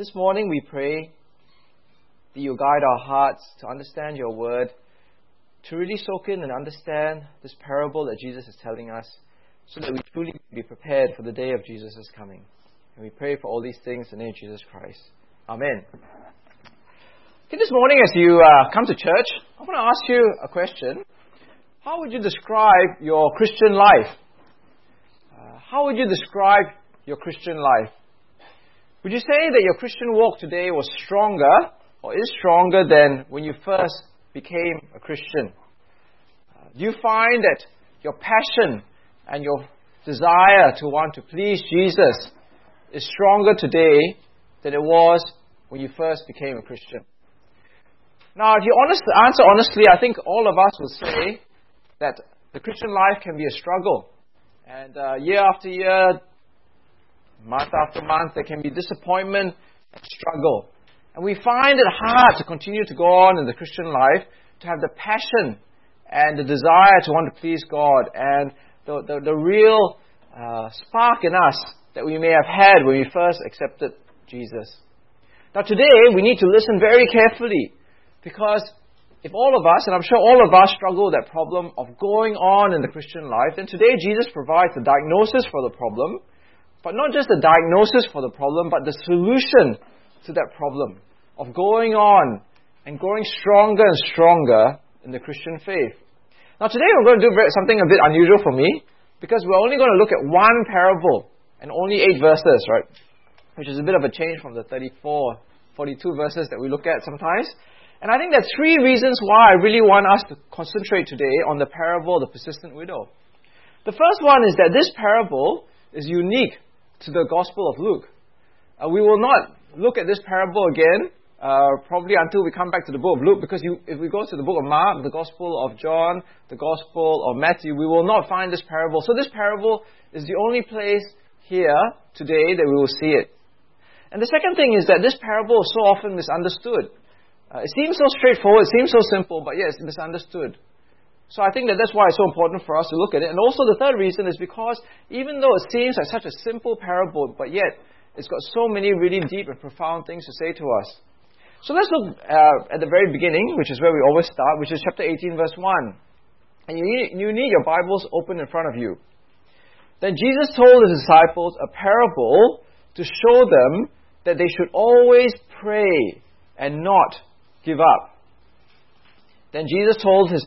This morning we pray that you'll guide our hearts to understand your word, to really soak in and understand this parable that Jesus is telling us, so that we truly be prepared for the day of Jesus' coming. And we pray for all these things in the name of Jesus Christ. Amen. Okay, this morning as you come to church, I want to ask you a question. How would you describe your Christian life? Would you say that your Christian walk today was stronger or is stronger than when you first became a Christian? Do you find that your passion and your desire to want to please Jesus is stronger today than it was when you first became a Christian? Now, if you answer honestly, I think all of us would say that the Christian life can be a struggle. And year after year, month after month, there can be disappointment and struggle. And we find it hard to continue to go on in the Christian life, to have the passion and the desire to want to please God, and the real spark in us that we may have had when we first accepted Jesus. Now today, we need to listen very carefully, because if all of us, and I'm sure all of us, struggle with that problem of going on in the Christian life, then today Jesus provides the diagnosis for the problem. But not just the diagnosis for the problem, but the solution to that problem of going on and growing stronger and stronger in the Christian faith. Now today we're going to do something a bit unusual for me, because we're only going to look at one parable and only 8 verses, right? Which is a bit of a change from the 42 verses that we look at sometimes. And I think there are 3 reasons why I really want us to concentrate today on the parable of the persistent widow. The first one is that this parable is unique to the Gospel of Luke. We will not look at this parable again, probably until we come back to the book of Luke, because if we go to the book of Mark, the Gospel of John, the Gospel of Matthew, we will not find this parable. So this parable is the only place here today that we will see it. And the second thing is that this parable is so often misunderstood. It seems so straightforward, it seems so simple, but yet it's misunderstood. So I think that's why it's so important for us to look at it. And also the third reason is because even though it seems like such a simple parable, but yet it's got so many really deep and profound things to say to us. So let's look at the very beginning, which is where we always start, which is chapter 18, verse 1. And you need your Bibles open in front of you. Then Jesus told his disciples a parable to show them that they should always pray and not give up. Then Jesus told his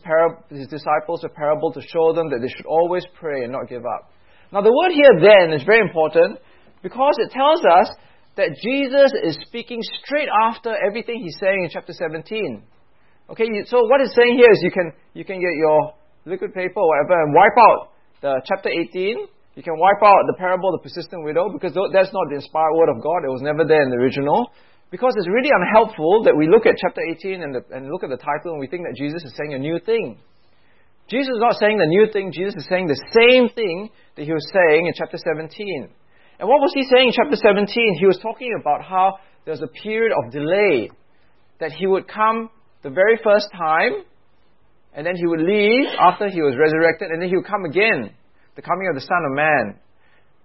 disciples a parable to show them that they should always pray and not give up. Now the word here then is very important, because it tells us that Jesus is speaking straight after everything he's saying in chapter 17. Okay, so what it's saying here is you can get your liquid paper or whatever and wipe out the chapter 18. You can wipe out the parable of the persistent widow, because that's not the inspired word of God. It was never there in the original. Because it's really unhelpful that we look at chapter 18 and look at the title and we think that Jesus is saying a new thing. Jesus is not saying the new thing. Jesus is saying the same thing that he was saying in chapter 17. And what was he saying in chapter 17? He was talking about how there was a period of delay, that he would come the very first time, and then he would leave after he was resurrected, and then he would come again, the coming of the Son of Man.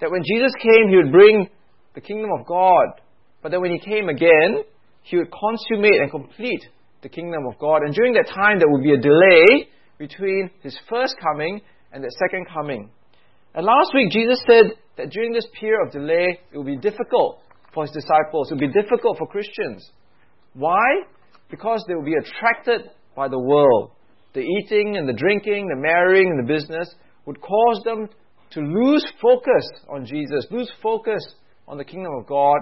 That when Jesus came, he would bring the kingdom of God. But then when he came again, he would consummate and complete the kingdom of God. And during that time, there would be a delay between his first coming and the second coming. And last week, Jesus said that during this period of delay, it would be difficult for his disciples. It would be difficult for Christians. Why? Because they would be attracted by the world. The eating and the drinking, the marrying and the business would cause them to lose focus on Jesus, lose focus on the kingdom of God,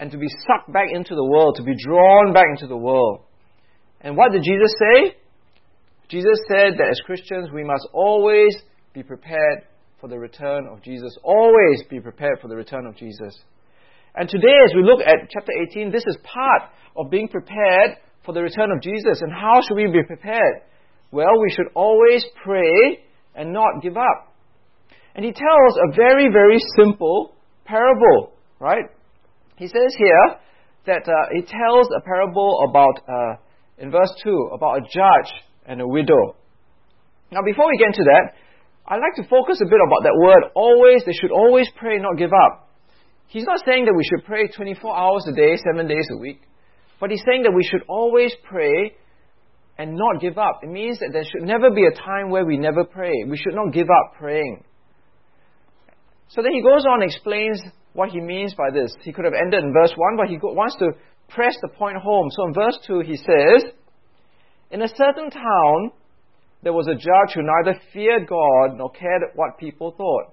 and to be sucked back into the world, to be drawn back into the world. And what did Jesus say? Jesus said that as Christians, we must always be prepared for the return of Jesus. Always be prepared for the return of Jesus. And today, as we look at chapter 18, this is part of being prepared for the return of Jesus. And how should we be prepared? Well, we should always pray and not give up. And he tells a very, very simple parable, right? He says here that he tells a parable about, in verse 2, about a judge and a widow. Now before we get into that, I'd like to focus a bit about that word always. They should always pray and not give up. He's not saying that we should pray 24 hours a day, 7 days a week. But he's saying that we should always pray and not give up. It means that there should never be a time where we never pray. We should not give up praying. So then he goes on and explains what he means by this. He could have ended in verse 1, but he wants to press the point home. So in verse 2 he says, "In a certain town there was a judge who neither feared God nor cared what people thought.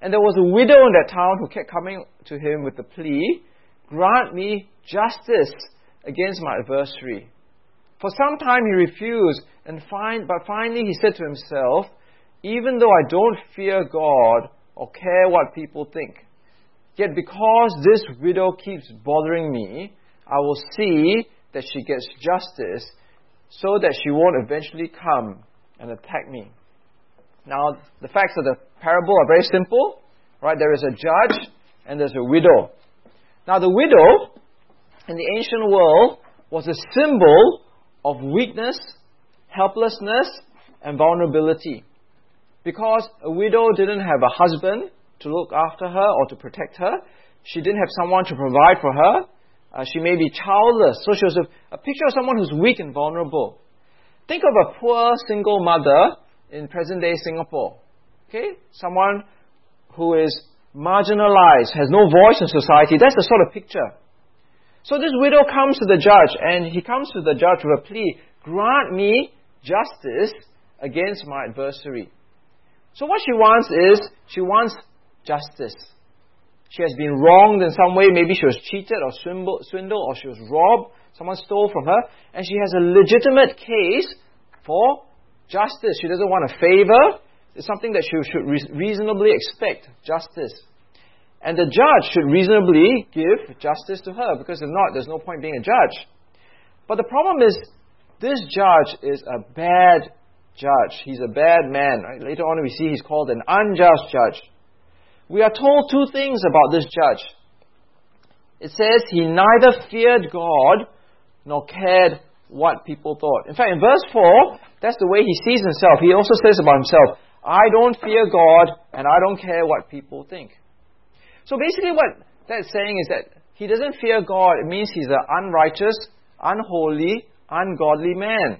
And there was a widow in that town who kept coming to him with the plea, 'Grant me justice against my adversary.' For some time he refused, but finally he said to himself, 'Even though I don't fear God or care what people think, yet because this widow keeps bothering me, I will see that she gets justice so that she won't eventually come and attack me.'" Now, the facts of the parable are very simple, right? There is a judge and there's a widow. Now, the widow in the ancient world was a symbol of weakness, helplessness, and vulnerability, because a widow didn't have a husband to look after her or to protect her. She didn't have someone to provide for her. She may be childless, so she was a picture of someone who's weak and vulnerable. Think of a poor single mother in present-day Singapore, okay? Someone who is marginalized, has no voice in society. That's the sort of picture. So this widow comes to the judge, and he comes to the judge with a plea, "Grant me justice against my adversary." So what she wants is, she wants justice. She has been wronged in some way. Maybe she was cheated or swindled, or she was robbed. Someone stole from her, and she has a legitimate case for justice. She doesn't want a favor. It's something that she should reasonably expect, justice. And the judge should reasonably give justice to her, because if not, there's no point being a judge. But the problem is, this judge is a bad judge. He's a bad man, right? Later on we see he's called an unjust judge. We are told two things about this judge. It says he neither feared God nor cared what people thought. In fact, in verse 4, that's the way he sees himself. He also says about himself, "I don't fear God and I don't care what people think." So basically what that's saying is that he doesn't fear God. It means he's an unrighteous, unholy, ungodly man.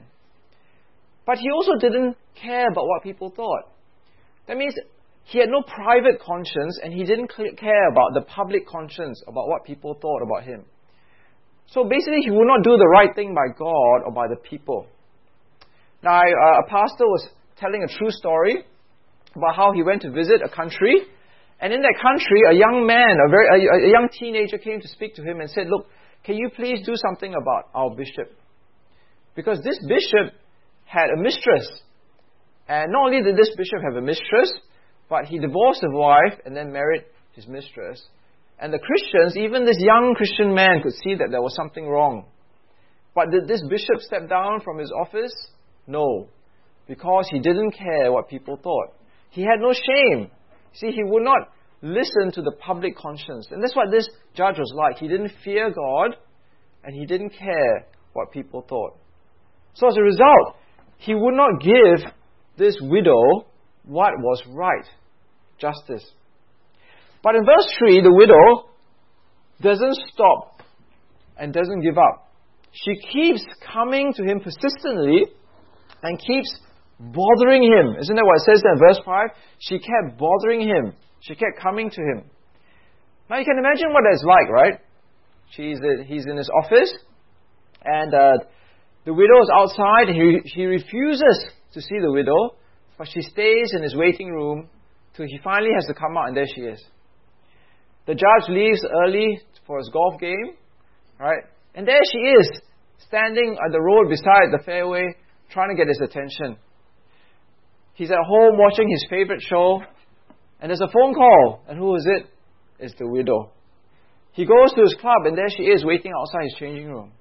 But he also didn't care about what people thought. That means he had no private conscience, and he didn't care about the public conscience, about what people thought about him. So basically, he would not do the right thing by God or by the people. Now, a pastor was telling a true story about how he went to visit a country, and in that country, a young man, a young teenager came to speak to him and said, "Look, can you please do something about our bishop? Because this bishop had a mistress, and not only did this bishop have a mistress, but he divorced his wife and then married his mistress. And the Christians, even this young Christian man, could see that there was something wrong. But did this bishop step down from his office? No, because he didn't care what people thought. He had no shame. See, he would not listen to the public conscience. And that's what this judge was like. He didn't fear God, and he didn't care what people thought. So as a result, he would not give this widow what was right, justice. But in verse 3, the widow doesn't stop and doesn't give up. She keeps coming to him persistently and keeps bothering him. Isn't that what it says there in verse 5? She kept bothering him. She kept coming to him. Now you can imagine what that's like, right? He's in his office, and the widow is outside. He refuses to see the widow, but she stays in his waiting room till he finally has to come out, and there she is. The judge leaves early for his golf game, right? And there she is, standing at the road beside the fairway, trying to get his attention. He's at home watching his favorite show, and there's a phone call, and who is it? It's the widow. He goes to his club, and there she is, waiting outside his changing room.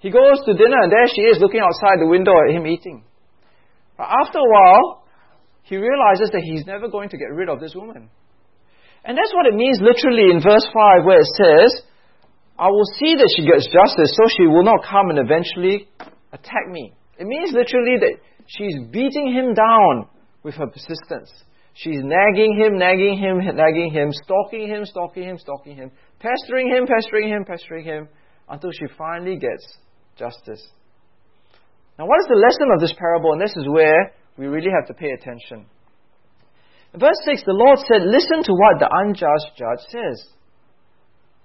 He goes to dinner, and there she is, looking outside the window at him eating. But after a while, he realizes that he's never going to get rid of this woman. And that's what it means literally in verse 5, where it says, "I will see that she gets justice, so she will not come and eventually attack me." It means literally that she's beating him down with her persistence. She's nagging him, stalking him, pestering him, until she finally gets justice. Now, what is the lesson of this parable? And this is where we really have to pay attention. In verse 6, the Lord said, "Listen to what the unjust judge says.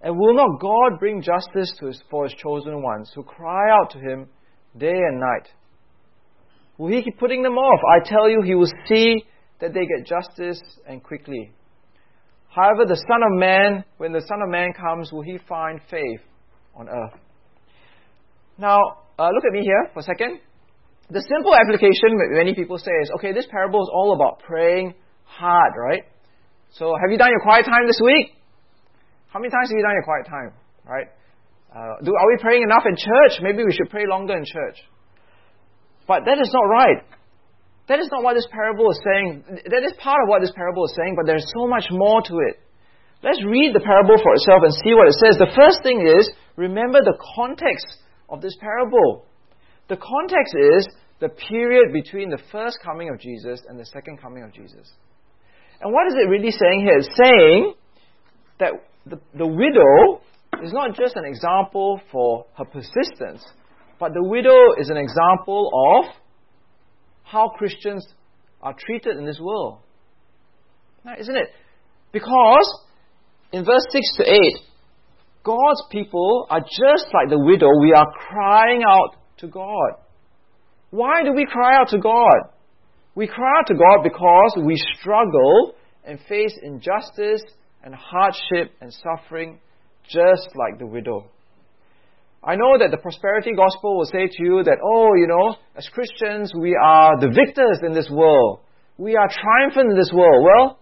And will not God bring justice for His chosen ones who cry out to Him day and night? Will He keep putting them off? I tell you, He will see that they get justice and quickly. However, the Son of Man, when the Son of Man comes, will He find faith on earth?" Now, look at me here for a second. The simple application many people say is, okay, this parable is all about praying hard, right? So, have you done your quiet time this week? How many times have you done your quiet time, right? Are we praying enough in church? Maybe we should pray longer in church. But that is not right. That is not what this parable is saying. That is part of what this parable is saying, but there is so much more to it. Let's read the parable for itself and see what it says. The first thing is, remember the context of this parable. The context is the period between the first coming of Jesus and the second coming of Jesus. And what is it really saying here? It's saying that the widow is not just an example for her persistence, but the widow is an example of how Christians are treated in this world. Now, isn't it? Because in verse 6 to 8, God's people are just like the widow. We are crying out to God. Why do we cry out to God? We cry out to God because we struggle and face injustice and hardship and suffering just like the widow. I know that the prosperity gospel will say to you that, as Christians, we are the victors in this world. We are triumphant in this world. Well,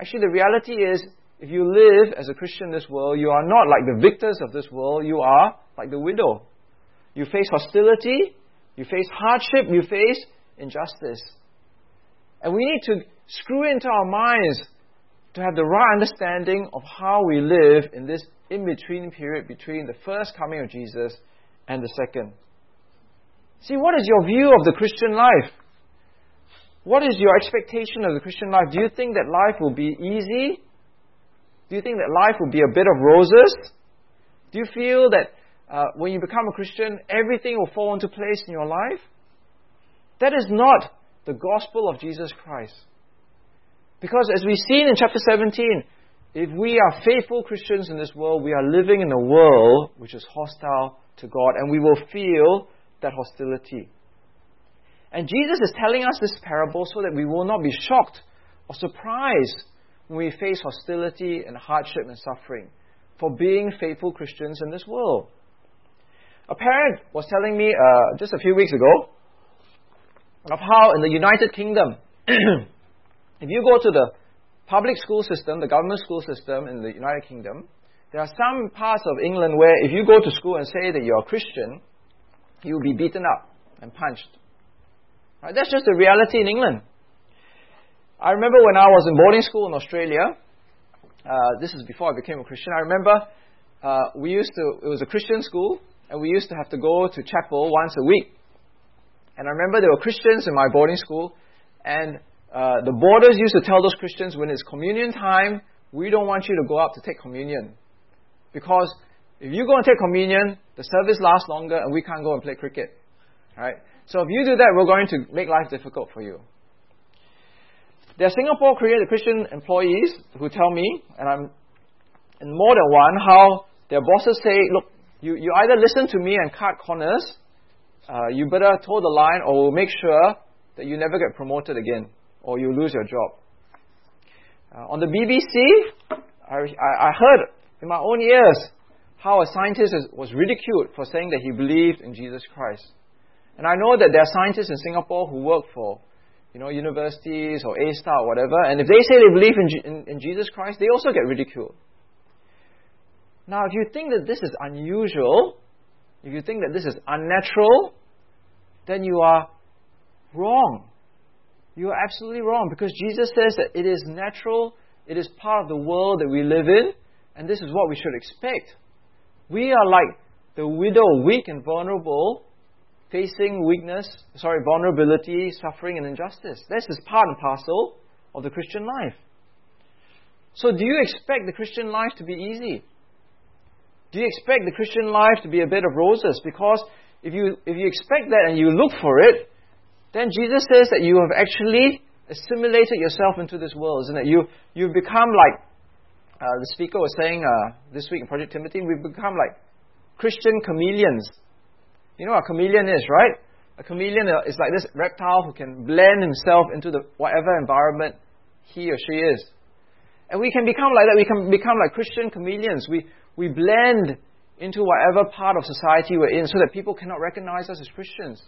actually the reality is, if you live as a Christian in this world, you are not like the victors of this world. You are like the widow. You face hostility, you face hardship, you face injustice. And we need to screw into our minds to have the right understanding of how we live in this in-between period between the first coming of Jesus and the second. See, what is your view of the Christian life? What is your expectation of the Christian life? Do you think that life will be easy? Do you think that life will be a bed of roses? Do you feel that when you become a Christian, everything will fall into place in your life? That is not the gospel of Jesus Christ. Because as we've seen in chapter 17, if we are faithful Christians in this world, we are living in a world which is hostile to God, and we will feel that hostility. And Jesus is telling us this parable so that we will not be shocked or surprised when we face hostility and hardship and suffering for being faithful Christians in this world. A parent was telling me just a few weeks ago of how in the United Kingdom, if you go to the public school system, the government school system in the United Kingdom, there are some parts of England where if you go to school and say that you're a Christian, you'll be beaten up and punched. Right? That's just the reality in England. I remember when I was in boarding school in Australia, this is before I became a Christian, I remember it was a Christian school, and we used to have to go to chapel once a week. And I remember there were Christians in my boarding school, and the boarders used to tell those Christians, when it's communion time, we don't want you to go up to take communion. Because if you go and take communion, the service lasts longer and we can't go and play cricket. Right? So if you do that, we're going to make life difficult for you. There are Singapore Christian employees who tell me, and I'm in more than one, how their bosses say, look, you either listen to me and cut corners, you better toe the line, or we'll make sure that you never get promoted again, or you lose your job. On the BBC, I heard in my own ears how a scientist was ridiculed for saying that he believed in Jesus Christ. And I know that there are scientists in Singapore who work for, universities or A-Star or whatever, and if they say they believe in Jesus Christ, they also get ridiculed. Now, if you think that this is unusual, if you think that this is unnatural, then you are wrong. You are absolutely wrong, because Jesus says that it is natural, it is part of the world that we live in, and this is what we should expect. We are like the widow, weak and vulnerable, facing vulnerability, suffering and injustice. This is part and parcel of the Christian life. So do you expect the Christian life to be easy? Do you expect the Christian life to be a bed of roses? Because if you expect that and you look for it, then Jesus says that you have actually assimilated yourself into this world, isn't it? You've become like, the speaker was saying this week in Project Timothy, we've become like Christian chameleons. You know what a chameleon is, right? A chameleon is like this reptile who can blend himself into the whatever environment he or she is. And we can become like that. We can become like Christian chameleons. We blend into whatever part of society we're in so that people cannot recognize us as Christians.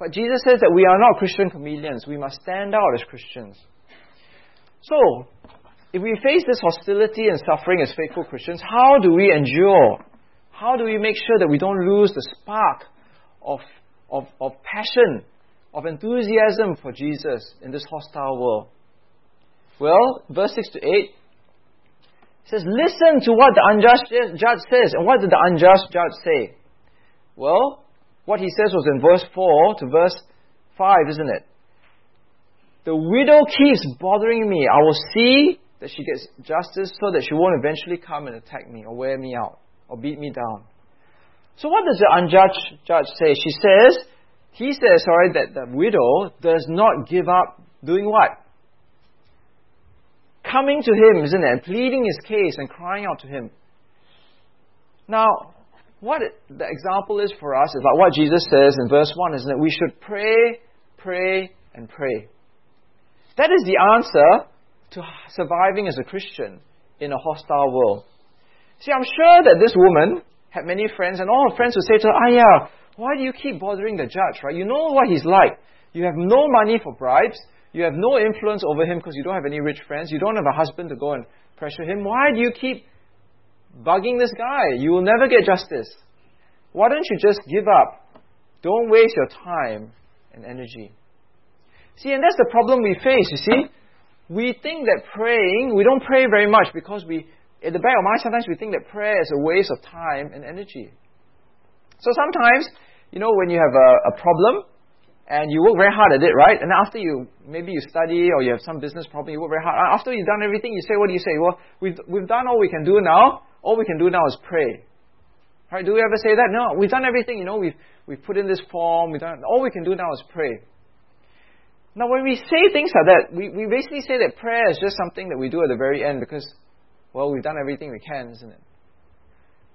But Jesus says that we are not Christian chameleons. We must stand out as Christians. So, if we face this hostility and suffering as faithful Christians, how do we endure? How do we make sure that we don't lose the spark of passion, of enthusiasm for Jesus in this hostile world? Well, verse 6 to 8, it says, listen to what the unjust judge says. And what did the unjust judge say? Well, what he says was in verse 4 to verse 5, isn't it? The widow keeps bothering me. I will see that she gets justice so that she won't eventually come and attack me or wear me out or beat me down. So what does the unjust judge say? He says, that the widow does not give up doing what? Coming to him, isn't it? And pleading his case and crying out to him. Now, what the example is for us is like what Jesus says in verse 1, isn't it? We should pray, pray, and pray. That is the answer to surviving as a Christian in a hostile world. See, I'm sure that this woman had many friends, and all her friends would say to her, why do you keep bothering the judge, right? You know what he's like. You have no money for bribes. You have no influence over him because you don't have any rich friends. You don't have a husband to go and pressure him. Why do you keep bugging this guy? You will never get justice. Why don't you just give up? Don't waste your time and energy. See, and that's the problem we face, you see. We think that praying, we don't pray very much because at the back of mind, sometimes we think that prayer is a waste of time and energy. So sometimes, when you have a problem and you work very hard at it, right? And after maybe you study or you have some business problem, you work very hard. After you've done everything, you say, what do you say? Well, we've done all we can do now. All we can do now is pray. Right? Do we ever say that? No, we've done everything, we've put in this form, all we can do now is pray. Now when we say things like that, we basically say that prayer is just something that we do at the very end because, well, we've done everything we can, isn't it?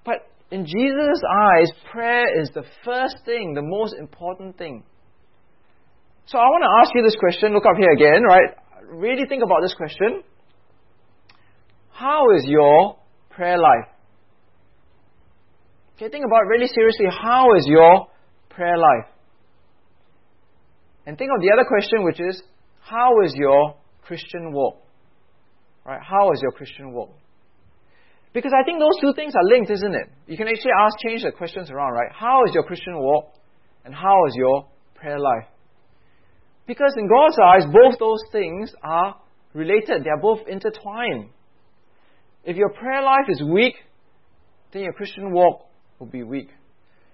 But in Jesus' eyes, prayer is the first thing, the most important thing. So I want to ask you this question, look up here again, right? Really think about this question. How is your prayer life? Okay, think about it really seriously. How is your prayer life? And think of the other question, which is, how is your Christian walk? Right? How is your Christian walk? Because I think those two things are linked, isn't it? You can actually change the questions around, right? How is your Christian walk? And how is your prayer life? Because in God's eyes, both those things are related. They are both intertwined. If your prayer life is weak, then your Christian walk will be weak.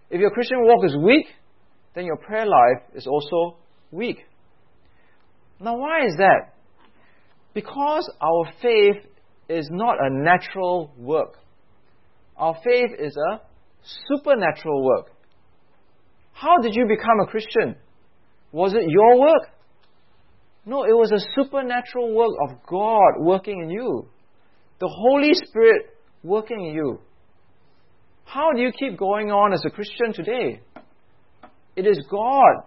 If your Christian walk is weak, then your prayer life is also weak. Now, why is that? Because our faith is not a natural work. Our faith is a supernatural work. How did you become a Christian? Was it your work? No, it was a supernatural work of God working in you. The Holy Spirit working in you. How do you keep going on as a Christian today? It is God.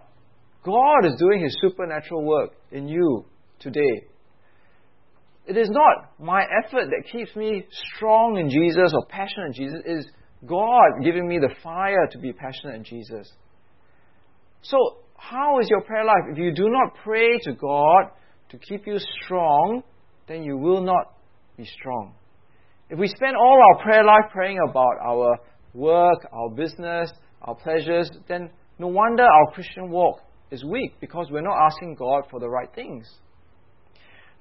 God is doing His supernatural work in you today. It is not my effort that keeps me strong in Jesus or passionate in Jesus. It is God giving me the fire to be passionate in Jesus. So, how is your prayer life? If you do not pray to God to keep you strong, then you will not be strong. If we spend all our prayer life praying about our work, our business, our pleasures, then no wonder our Christian walk is weak because we're not asking God for the right things.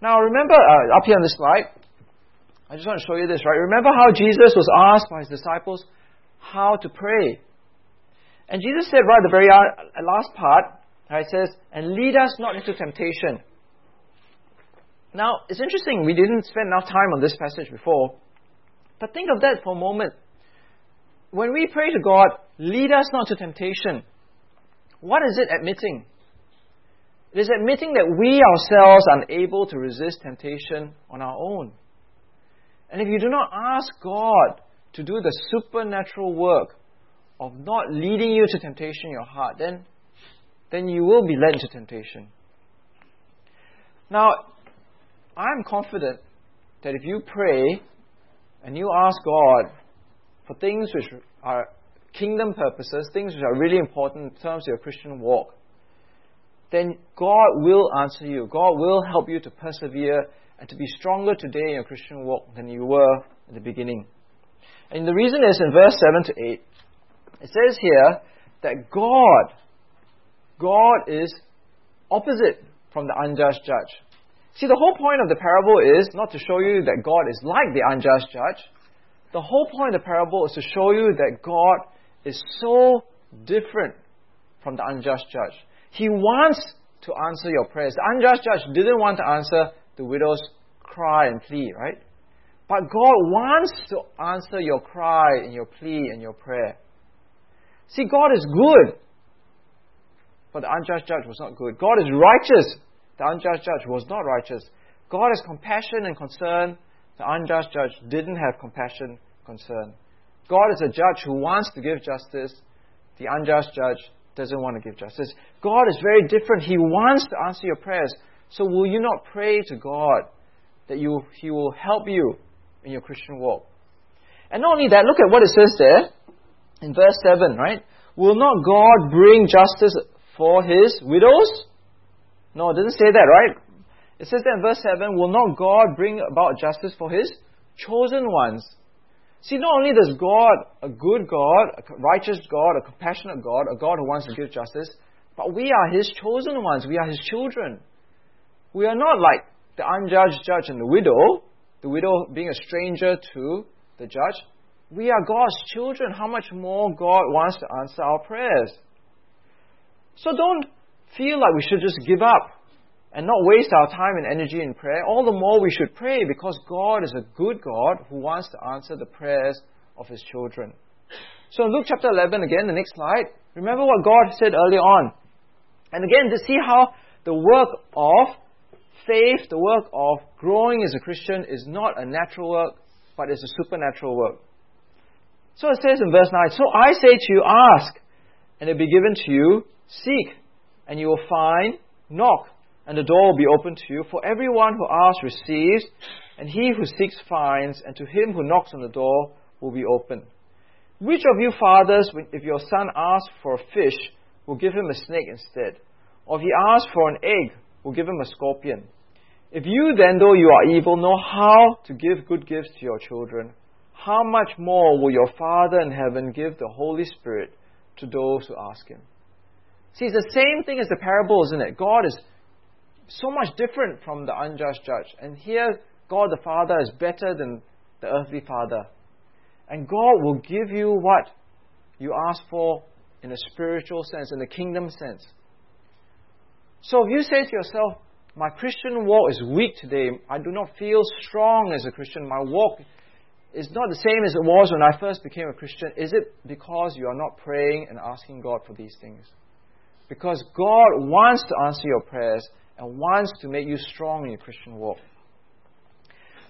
Now remember, up here on this slide, I just want to show you this, right? Remember how Jesus was asked by His disciples how to pray. And Jesus said right at the very last part, right, it says, and lead us not into temptation. Now, it's interesting, we didn't spend enough time on this passage before, but think of that for a moment. When we pray to God, lead us not to temptation, what is it admitting? It is admitting that we ourselves are unable to resist temptation on our own. And if you do not ask God to do the supernatural work of not leading you to temptation in your heart, then you will be led into temptation. Now, I'm confident that if you pray and you ask God for things which are kingdom purposes, things which are really important in terms of your Christian walk, then God will answer you. God will help you to persevere and to be stronger today in your Christian walk than you were in the beginning. And the reason is in verse 7 to 8, it says here that God is opposite from the unjust judge. See, the whole point of the parable is not to show you that God is like the unjust judge. The whole point of the parable is to show you that God is so different from the unjust judge. He wants to answer your prayers. The unjust judge didn't want to answer the widow's cry and plea, right? But God wants to answer your cry and your plea and your prayer. See, God is good, but the unjust judge was not good. God is righteous. The unjust judge was not righteous. God has compassion and concern. The unjust judge didn't have compassion, concern. God is a judge who wants to give justice. The unjust judge doesn't want to give justice. God is very different. He wants to answer your prayers. So will you not pray to God that He will help you in your Christian walk? And not only that, look at what it says there in verse 7, right? Will not God bring justice for His widows? No, it doesn't say that, right? It says that in verse 7, will not God bring about justice for His chosen ones? See, not only does God, a good God, a righteous God, a compassionate God, a God who wants to give justice, but we are His chosen ones. We are His children. We are not like the unjudged judge and the widow being a stranger to the judge. We are God's children. How much more God wants to answer our prayers. So don't feel like we should just give up and not waste our time and energy in prayer. All the more we should pray, because God is a good God who wants to answer the prayers of His children. So in Luke chapter 11, again, the next slide, remember what God said earlier on. And again, to see how the work of faith, the work of growing as a Christian is not a natural work, but it's a supernatural work. So it says in verse 9, so I say to you, ask, and it will be given to you, seek, and you will find, knock, and the door will be open to you. For everyone who asks receives, and he who seeks finds, and to him who knocks on the door will be open. Which of you fathers, if your son asks for a fish, will give him a snake instead? Or if he asks for an egg, will give him a scorpion? If you then, though you are evil, know how to give good gifts to your children, how much more will your Father in heaven give the Holy Spirit to those who ask Him? See, it's the same thing as the parable, isn't it? God is so much different from the unjust judge. And here, God the Father is better than the earthly father. And God will give you what you ask for in a spiritual sense, in a kingdom sense. So if you say to yourself, my Christian walk is weak today, I do not feel strong as a Christian, my walk is not the same as it was when I first became a Christian, is it because you are not praying and asking God for these things? Because God wants to answer your prayers and wants to make you strong in your Christian walk.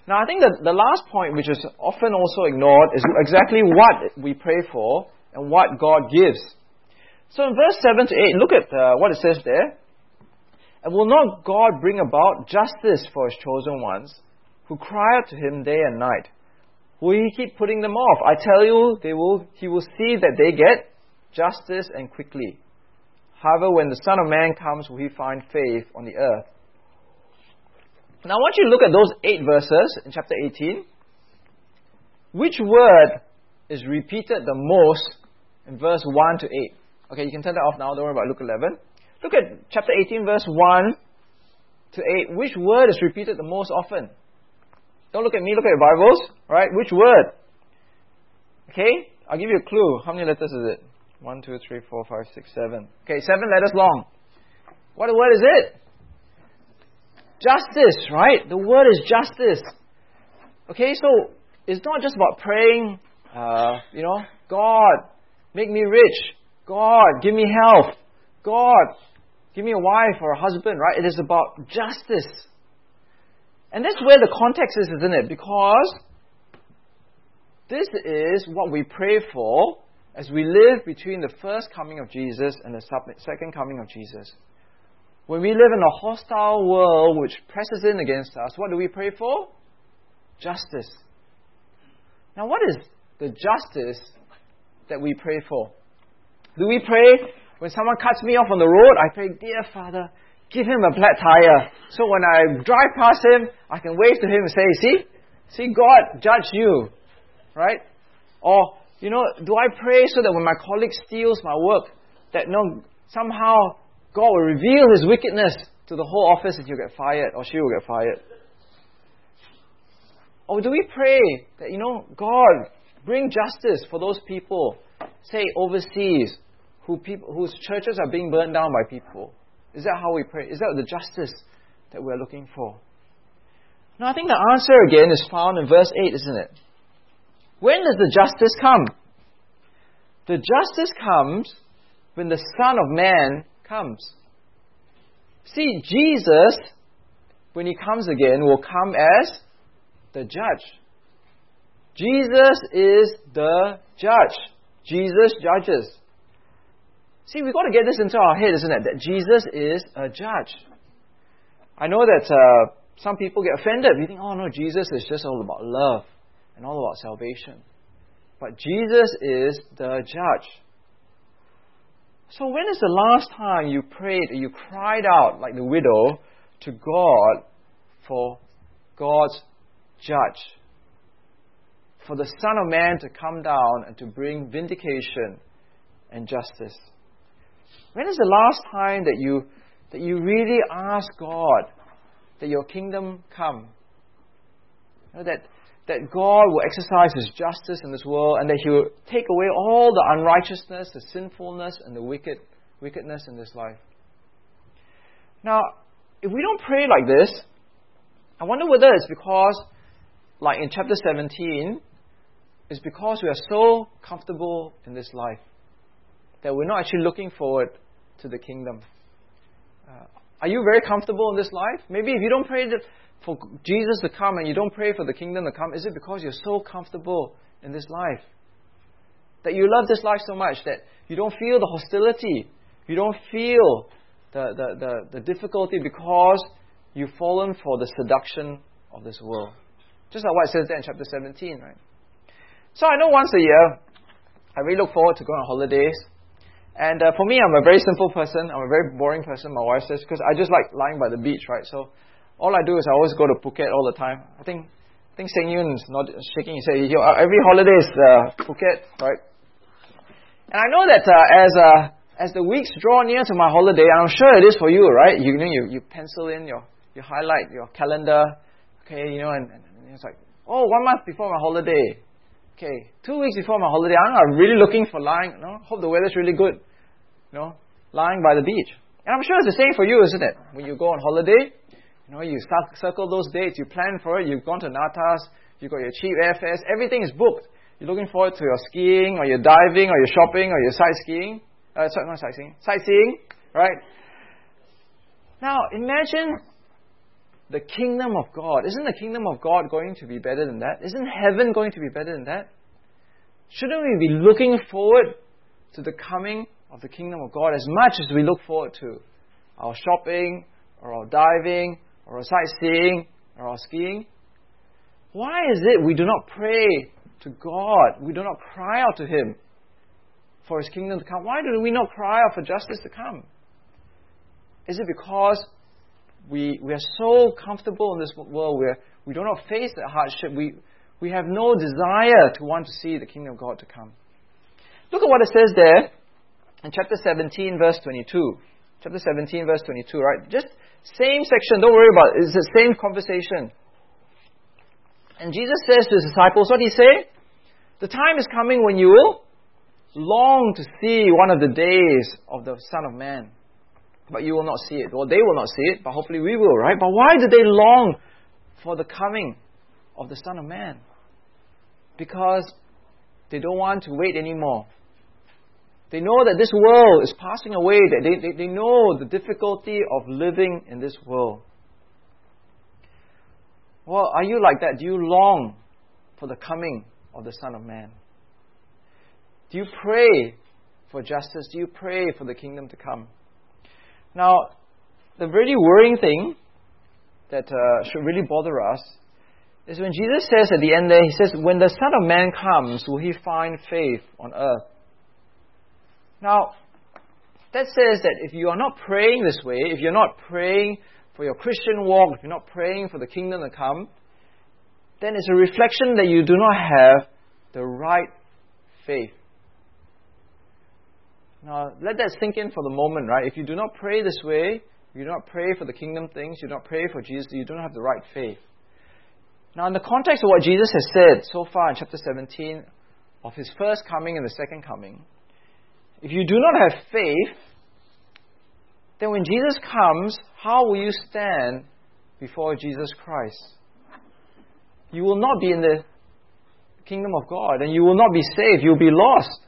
Now, I think that the last point, which is often also ignored, is exactly what we pray for and what God gives. So in verse 7 to 8, look at what it says there. And will not God bring about justice for His chosen ones, who cry out to Him day and night? Will He keep putting them off? I tell you, He will see that they get justice and quickly. However, when the Son of Man comes, will He find faith on the earth? Now, I want you to look at those 8 verses in chapter 18. Which word is repeated the most in verse 1 to 8? Okay, you can turn that off now. Don't worry about Luke 11. Look at chapter 18, verse 1 to 8. Which word is repeated the most often? Don't look at me, look at your Bibles. Right? Which word? Okay, I'll give you a clue. How many letters is it? 1, 2, 3, 4, 5, 6, 7. Okay, 7 letters long. What word is it? Justice, right? The word is justice. Okay, so it's not just about praying, God, make me rich. God, give me health. God, give me a wife or a husband, right? It is about justice. And that's where the context is, isn't it? Because this is what we pray for as we live between the first coming of Jesus and the second coming of Jesus. When we live in a hostile world which presses in against us, what do we pray for? Justice. Now, what is the justice that we pray for? Do we pray when someone cuts me off on the road, I pray, dear Father, give him a flat tire. So when I drive past him, I can wave to him and say, see, God, judge you. Right? Or, do I pray so that when my colleague steals my work, that somehow God will reveal his wickedness to the whole office and he'll get fired or she will get fired? Or do we pray that, God, bring justice for those people, say overseas, whose churches are being burned down by people? Is that how we pray? Is that the justice that we're looking for? Now, I think the answer again is found in verse 8, isn't it? When does the justice come? The justice comes when the Son of Man comes. See, Jesus, when He comes again, will come as the judge. Jesus is the judge. Jesus judges. See, we've got to get this into our head, isn't it? That Jesus is a judge. I know that some people get offended. We think, oh no, Jesus is just all about love and all about salvation. But Jesus is the judge. So when is the last time you prayed, you cried out like the widow to God for God's judge? For the Son of Man to come down and to bring vindication and justice. When is the last time that you really ask God that your kingdom come? That God will exercise His justice in this world and that He will take away all the unrighteousness, the sinfulness and the wickedness in this life. Now, if we don't pray like this, I wonder whether it's because, like in chapter 17, it's because we are so comfortable in this life that we're not actually looking forward to the kingdom. Are you very comfortable in this life? Maybe if you don't pray for Jesus to come and you don't pray for the kingdom to come, is it because you're so comfortable in this life? That you love this life so much that you don't feel the hostility, you don't feel the difficulty because you've fallen for the seduction of this world. Just like what it says there in chapter 17, right? So I know once a year, I really look forward to going on holidays. And for me, I'm a very simple person. I'm a very boring person, my wife says, because I just like lying by the beach, right? So all I do is I always go to Phuket all the time. I think Seng Yun is not shaking his head. Every holiday is Phuket, right? And I know that as the weeks draw near to my holiday, and I'm sure it is for you, right? You pencil in you highlight your calendar, okay? And it's like, 1 month before my holiday. Okay, 2 weeks before my holiday, I'm really looking for lying, hope the weather's really good, lying by the beach. And I'm sure it's the same for you, isn't it? When you go on holiday, you circle those dates, you plan for it, you've gone to Natas, you've got your cheap airfares, everything is booked. You're looking forward to your skiing, or your diving, or your shopping, or your sightseeing, right? Now, imagine the kingdom of God. Isn't the kingdom of God going to be better than that? Isn't heaven going to be better than that? Shouldn't we be looking forward to the coming of the kingdom of God as much as we look forward to our shopping, or our diving, or our sightseeing, or our skiing? Why is it we do not pray to God, we do not cry out to Him for His kingdom to come? Why do we not cry out for justice to come? Is it because we are so comfortable in this world where we do not face that hardship? We have no desire to want to see the kingdom of God to come. Look at what it says there in chapter 17, verse 22. Chapter 17, verse 22, right? Just same section, don't worry about it. It's the same conversation. And Jesus says to His disciples, what did He say? The time is coming when you will long to see one of the days of the Son of Man. but you will not see it. Well, they will not see it, but hopefully we will, right? But why do they long for the coming of the Son of Man? Because they don't want to wait anymore. They know that this world is passing away. They know the difficulty of living in this world. Well, are you like that? Do you long for the coming of the Son of Man? Do you pray for justice? Do you pray for the kingdom to come? Now, the really worrying thing that should really bother us is when Jesus says at the end there, He says, when the Son of Man comes, will He find faith on earth? Now, that says that if you are not praying this way, if you're not praying for your Christian walk, if you're not praying for the kingdom to come, then it's a reflection that you do not have the right faith. Now, let that sink in for the moment, right? If you do not pray this way, you do not pray for the kingdom things, you do not pray for Jesus, you don't have the right faith. Now, in the context of what Jesus has said so far in chapter 17 of His first coming and the second coming, if you do not have faith, then when Jesus comes, how will you stand before Jesus Christ? You will not be in the kingdom of God, and you will not be saved, you will be lost.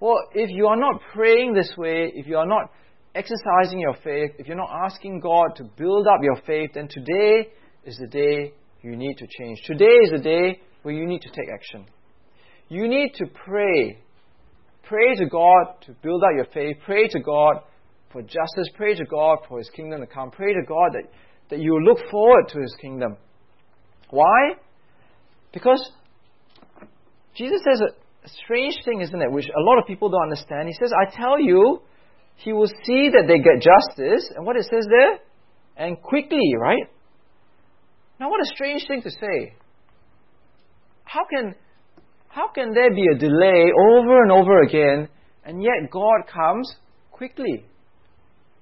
Well, if you are not praying this way, if you are not exercising your faith, if you're not asking God to build up your faith, then today is the day you need to change. Today is the day where you need to take action. You need to pray. Pray to God to build up your faith. Pray to God for justice. Pray to God for His kingdom to come. Pray to God that you look forward to His kingdom. Why? Because Jesus says a strange thing, isn't it, which a lot of people don't understand. He says, I tell you, He will see that they get justice. And what it says there? And quickly, right? Now what a strange thing to say. How can there be a delay over and over again, and yet God comes quickly?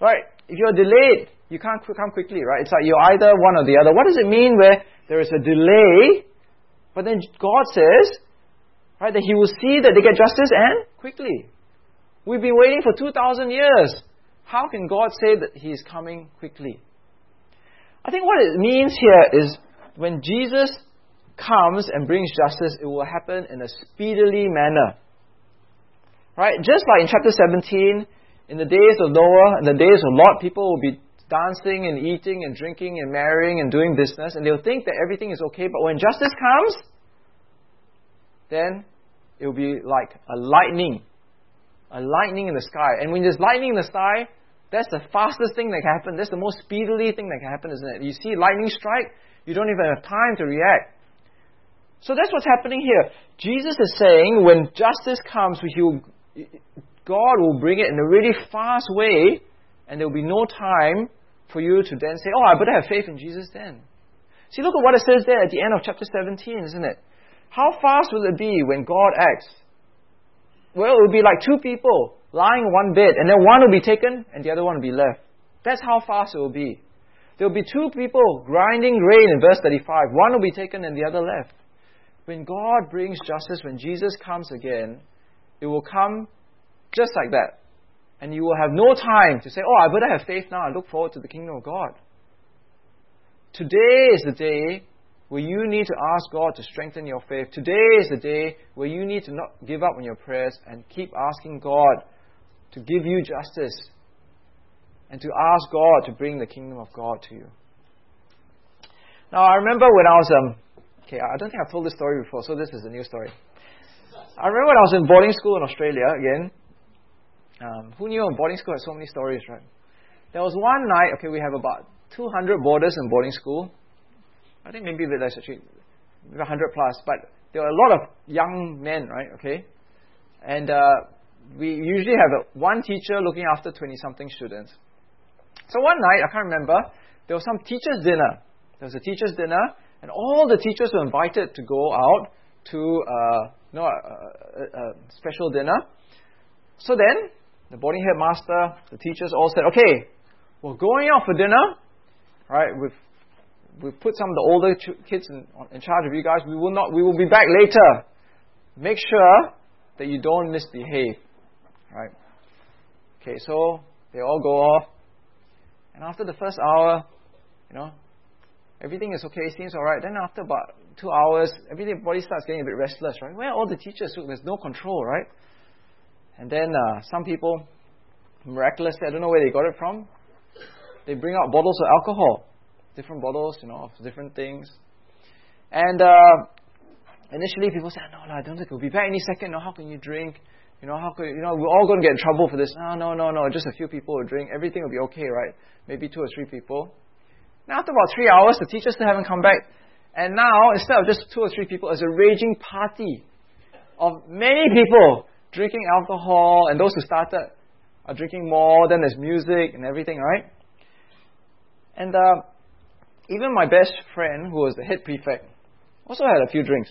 Right? If you're delayed, you can't come quickly, right? It's like you're either one or the other. What does it mean where there is a delay, but then God says, right, that He will see that they get justice and quickly? We've been waiting for 2,000 years. How can God say that He is coming quickly? I think what it means here is when Jesus comes and brings justice, it will happen in a speedily manner. Right? Just like in chapter 17, in the days of Noah, in the days of Lot, people will be dancing and eating and drinking and marrying and doing business, and they'll think that everything is okay, but when justice comes, then it will be like a lightning in the sky. And when there's lightning in the sky, that's the fastest thing that can happen. That's the most speedily thing that can happen, isn't it? You see lightning strike, you don't even have time to react. So that's what's happening here. Jesus is saying when justice comes, God will bring it in a really fast way, and there will be no time for you to then say, oh, I better have faith in Jesus then. See, look at what it says there at the end of chapter 17, isn't it? How fast will it be when God acts? Well, it will be like two people lying in one bed, and then one will be taken and the other one will be left. That's how fast it will be. There will be two people grinding grain in verse 35. One will be taken and the other left. When God brings justice, when Jesus comes again, it will come just like that. And you will have no time to say, oh, I better have faith now, I look forward to the kingdom of God. Today is the day where you need to ask God to strengthen your faith. Today is the day where you need to not give up on your prayers and keep asking God to give you justice and to ask God to bring the kingdom of God to you. Now, I remember when I was okay, I don't think I've told this story before, so this is a new story. I remember when I was in boarding school in Australia again. Who knew boarding school had so many stories, right? There was one night, okay, we have about 200 boarders in boarding school. I think maybe that's actually 100 plus, but there were a lot of young men, right, okay? And we usually have one teacher looking after 20-something students. So one night, I can't remember, there was some teacher's dinner. There was a teacher's dinner, and all the teachers were invited to go out to a special dinner. So then, the boarding headmaster, the teachers all said, okay, we're going out for dinner, right? We've put some of the older kids in charge of you guys. We will be back later. Make sure that you don't misbehave, right? Okay, so They all go off. And after the first hour, everything is okay, seems alright. Then after about 2 hours, everybody starts getting a bit restless, right? Where are all the teachers? Look, there's no control, right? And then some people, miraculously, I don't know where they got it from, they bring out bottles of alcohol. Different bottles, of different things. And initially people say, no, I don't think we'll be back any second. How can you drink? We're all going to get in trouble for this. No. Just a few people will drink. Everything will be okay, right? Maybe 2 or 3 people. Now, after about 3 hours, the teachers still haven't come back. And now, instead of just 2 or 3 people, it's a raging party of many people drinking alcohol, and those who started are drinking more. Then there's music and everything, right? And even my best friend, who was the head prefect, also had a few drinks.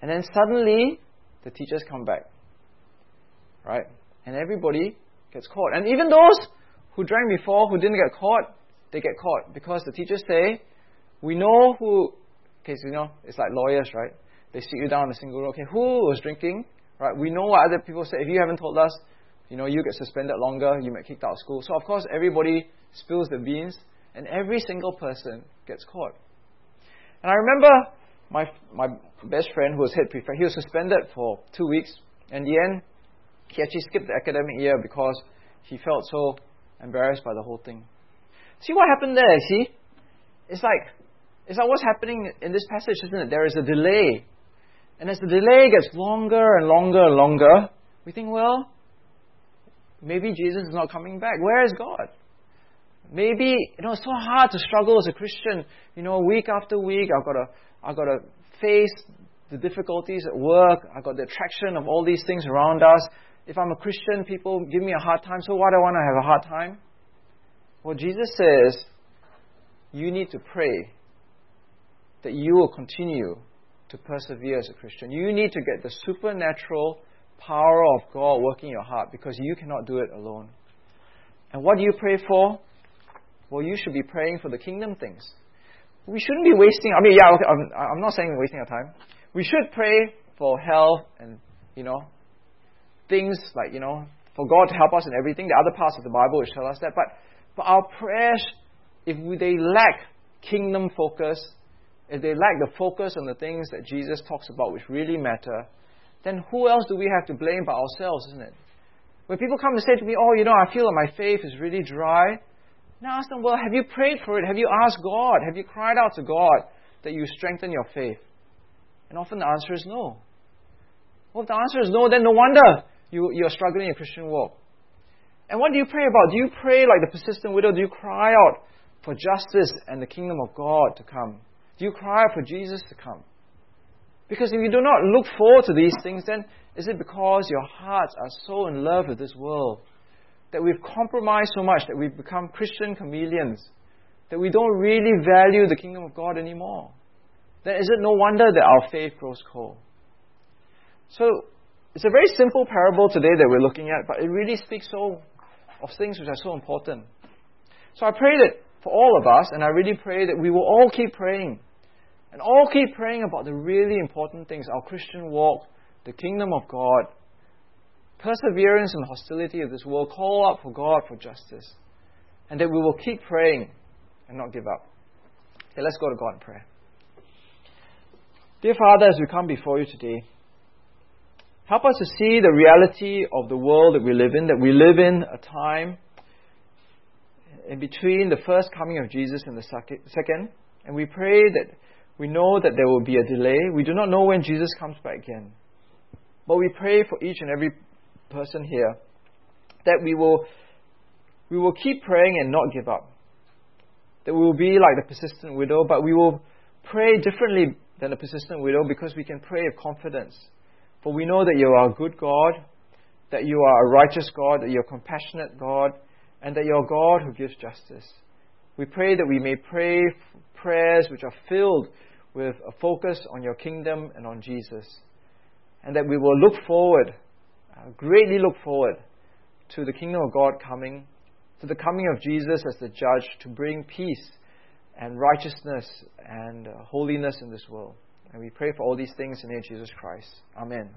And then suddenly, the teachers come back, right? And everybody gets caught. And even those who drank before, who didn't get caught, they get caught, because the teachers say, we know who, because it's like lawyers, right? They sit you down in a single room. Okay, who was drinking, right? We know what other people say. If you haven't told us, you get suspended longer, you get kicked out of school. So of course, everybody spills the beans, and every single person gets caught. And I remember my best friend, who was head prefect, he was suspended for 2 weeks. In the end, he actually skipped the academic year because he felt so embarrassed by the whole thing. See what happened there, see? It's like what's happening in this passage, isn't it? There is a delay. And as the delay gets longer and longer and longer, we think, well, maybe Jesus is not coming back. Where is God? Maybe, it's so hard to struggle as a Christian. Week after week, I've got to face the difficulties at work. I've got the attraction of all these things around us. If I'm a Christian, people give me a hard time. So why do I want to have a hard time? Well, Jesus says, you need to pray that you will continue to persevere as a Christian. You need to get the supernatural power of God working in your heart, because you cannot do it alone. And what do you pray for? Well, you should be praying for the kingdom things. We shouldn't be wasting... I'm not saying wasting our time. We should pray for health and, things like, for God to help us in everything. The other parts of the Bible which tell us that. But our prayers, if they lack kingdom focus, if they lack the focus on the things that Jesus talks about which really matter, then who else do we have to blame but ourselves, isn't it? When people come and say to me, I feel that my faith is really dry, then I ask them, well, have you prayed for it? Have you asked God? Have you cried out to God that you strengthen your faith? And often the answer is no. Well, if the answer is no, then no wonder you're struggling in your Christian walk. And what do you pray about? Do you pray like the persistent widow? Do you cry out for justice and the kingdom of God to come? Do you cry out for Jesus to come? Because if you do not look forward to these things, then is it because your hearts are so in love with this world that we've compromised so much that we've become Christian chameleons, that we don't really value the kingdom of God anymore? Then is it no wonder that our faith grows cold? So it's a very simple parable today that we're looking at, but it really speaks so of things which are so important. So I pray that for all of us, and I really pray that we will all keep praying. And all keep praying about the really important things: our Christian walk, the kingdom of God, perseverance and hostility of this world, call out for God for justice. And that we will keep praying and not give up. Okay, let's go to God in prayer. Dear Father, as we come before you today, help us to see the reality of the world that we live in, a time in between the first coming of Jesus and the second. And we pray that we know that there will be a delay. We do not know when Jesus comes back again. But we pray for each and every person here that we will keep praying and not give up. That we will be like the persistent widow, but we will pray differently than the persistent widow, because we can pray with confidence. For we know that you are a good God, that you are a righteous God, that you are a compassionate God, and that you are God who gives justice. We pray that we may pray prayers which are filled with a focus on your kingdom and on Jesus. And that we will look forward, greatly look forward, to the kingdom of God coming, to the coming of Jesus as the judge to bring peace and righteousness and holiness in this world. And we pray for all these things in the name of Jesus Christ. Amen.